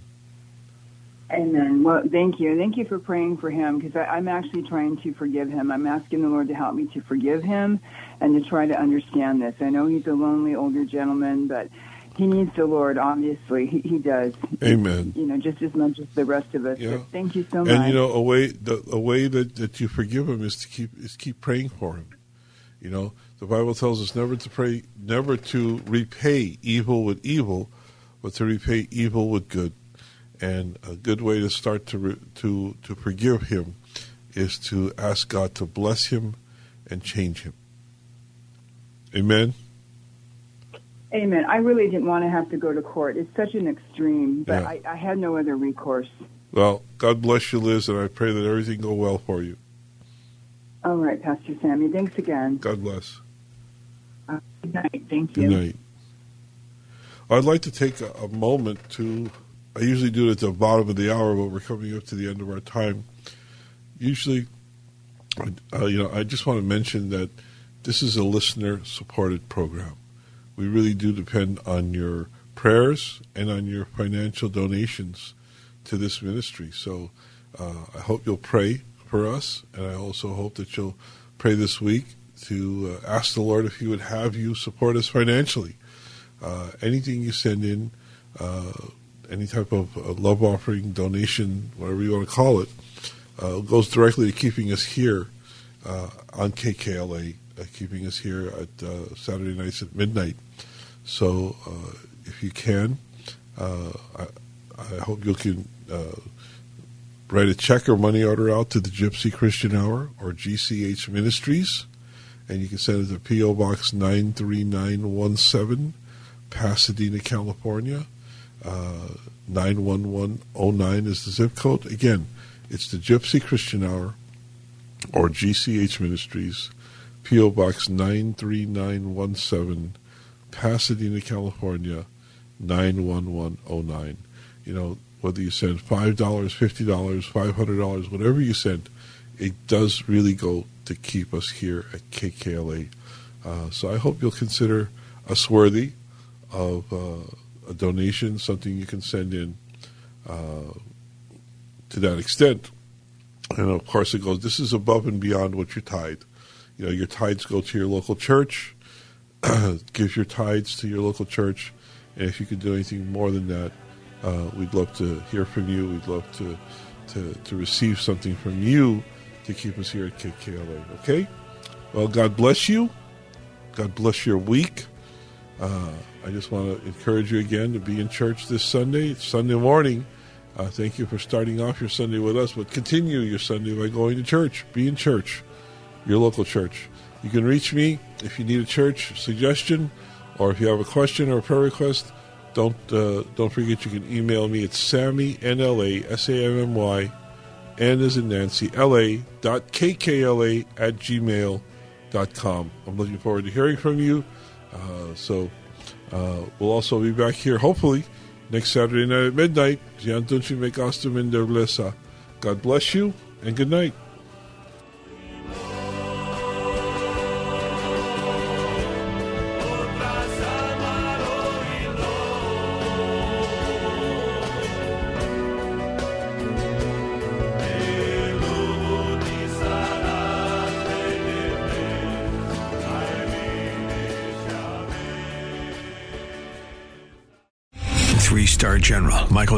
Amen. Well, thank you. Thank you for praying for him, because I'm actually trying to forgive him. I'm asking the Lord to help me to forgive him and to try to understand this. I know he's a lonely older gentleman, but he needs the Lord, obviously. He, he does. Amen. You know, just as much as the rest of us. Yeah. Thank you so much. And, you know, a way the, a way that, that you forgive him is to keep is keep praying for him. You know, the Bible tells us never to pray, never to repay evil with evil, but to repay evil with good. And a good way to start to to to forgive him is to ask God to bless him and change him. Amen? Amen. I really didn't want to have to go to court. It's such an extreme, but yeah. I, I had no other recourse. Well, God bless you, Liz, and I pray that everything go well for you. All right, Pastor Sammy. Thanks again. God bless. Uh, good night. Thank you. Good night. I'd like to take a, a moment to... I usually do it at the bottom of the hour, but we're coming up to the end of our time. Usually, uh, you know, I just want to mention that this is a listener-supported program. We really do depend on your prayers and on your financial donations to this ministry. So uh, I hope you'll pray for us, and I also hope that you'll pray this week to uh, ask the Lord if He would have you support us financially. Uh, anything you send in, uh, any type of uh, love offering, donation, whatever you want to call it, uh, goes directly to keeping us here uh, on K K L A, uh, keeping us here at uh, Saturday nights at midnight. So uh, if you can, uh, I, I hope you can uh, write a check or money order out to the Gypsy Christian Hour or G C H Ministries, and you can send it to P O. Box nine three nine one seven, Pasadena, California. Uh, nine one one oh nine is the zip code. Again, it's the Gypsy Christian Hour or G C H Ministries, P O. Box nine three nine one seven, Pasadena, California, nine one one oh nine. You know, whether you send five dollars, fifty dollars, five hundred dollars, whatever you send, it does really go to keep us here at K K L A. Uh, so I hope you'll consider us worthy of... Uh, a donation, something you can send in uh, to that extent. And, of course, it goes, this is above and beyond what your tithe. You know, your tithes go to your local church, give your tithes to your local church, and if you could do anything more than that, uh, we'd love to hear from you. We'd love to, to, to receive something from you to keep us here at K K L A, okay? Well, God bless you. God bless your week. Uh, I just want to encourage you again to be in church this Sunday. It's Sunday morning. Uh, thank you for starting off your Sunday with us, but continue your Sunday by going to church. Be in church, your local church. You can reach me if you need a church suggestion or if you have a question or a prayer request. Don't uh, don't forget you can email me at Sammy, N L A, S A M M Y, N as in Nancy, L A, dot K K L A at gmail dot com. I'm looking forward to hearing from you. Uh, so uh, we'll also be back here, hopefully, next Saturday night at midnight. God bless you, and good night. General Michael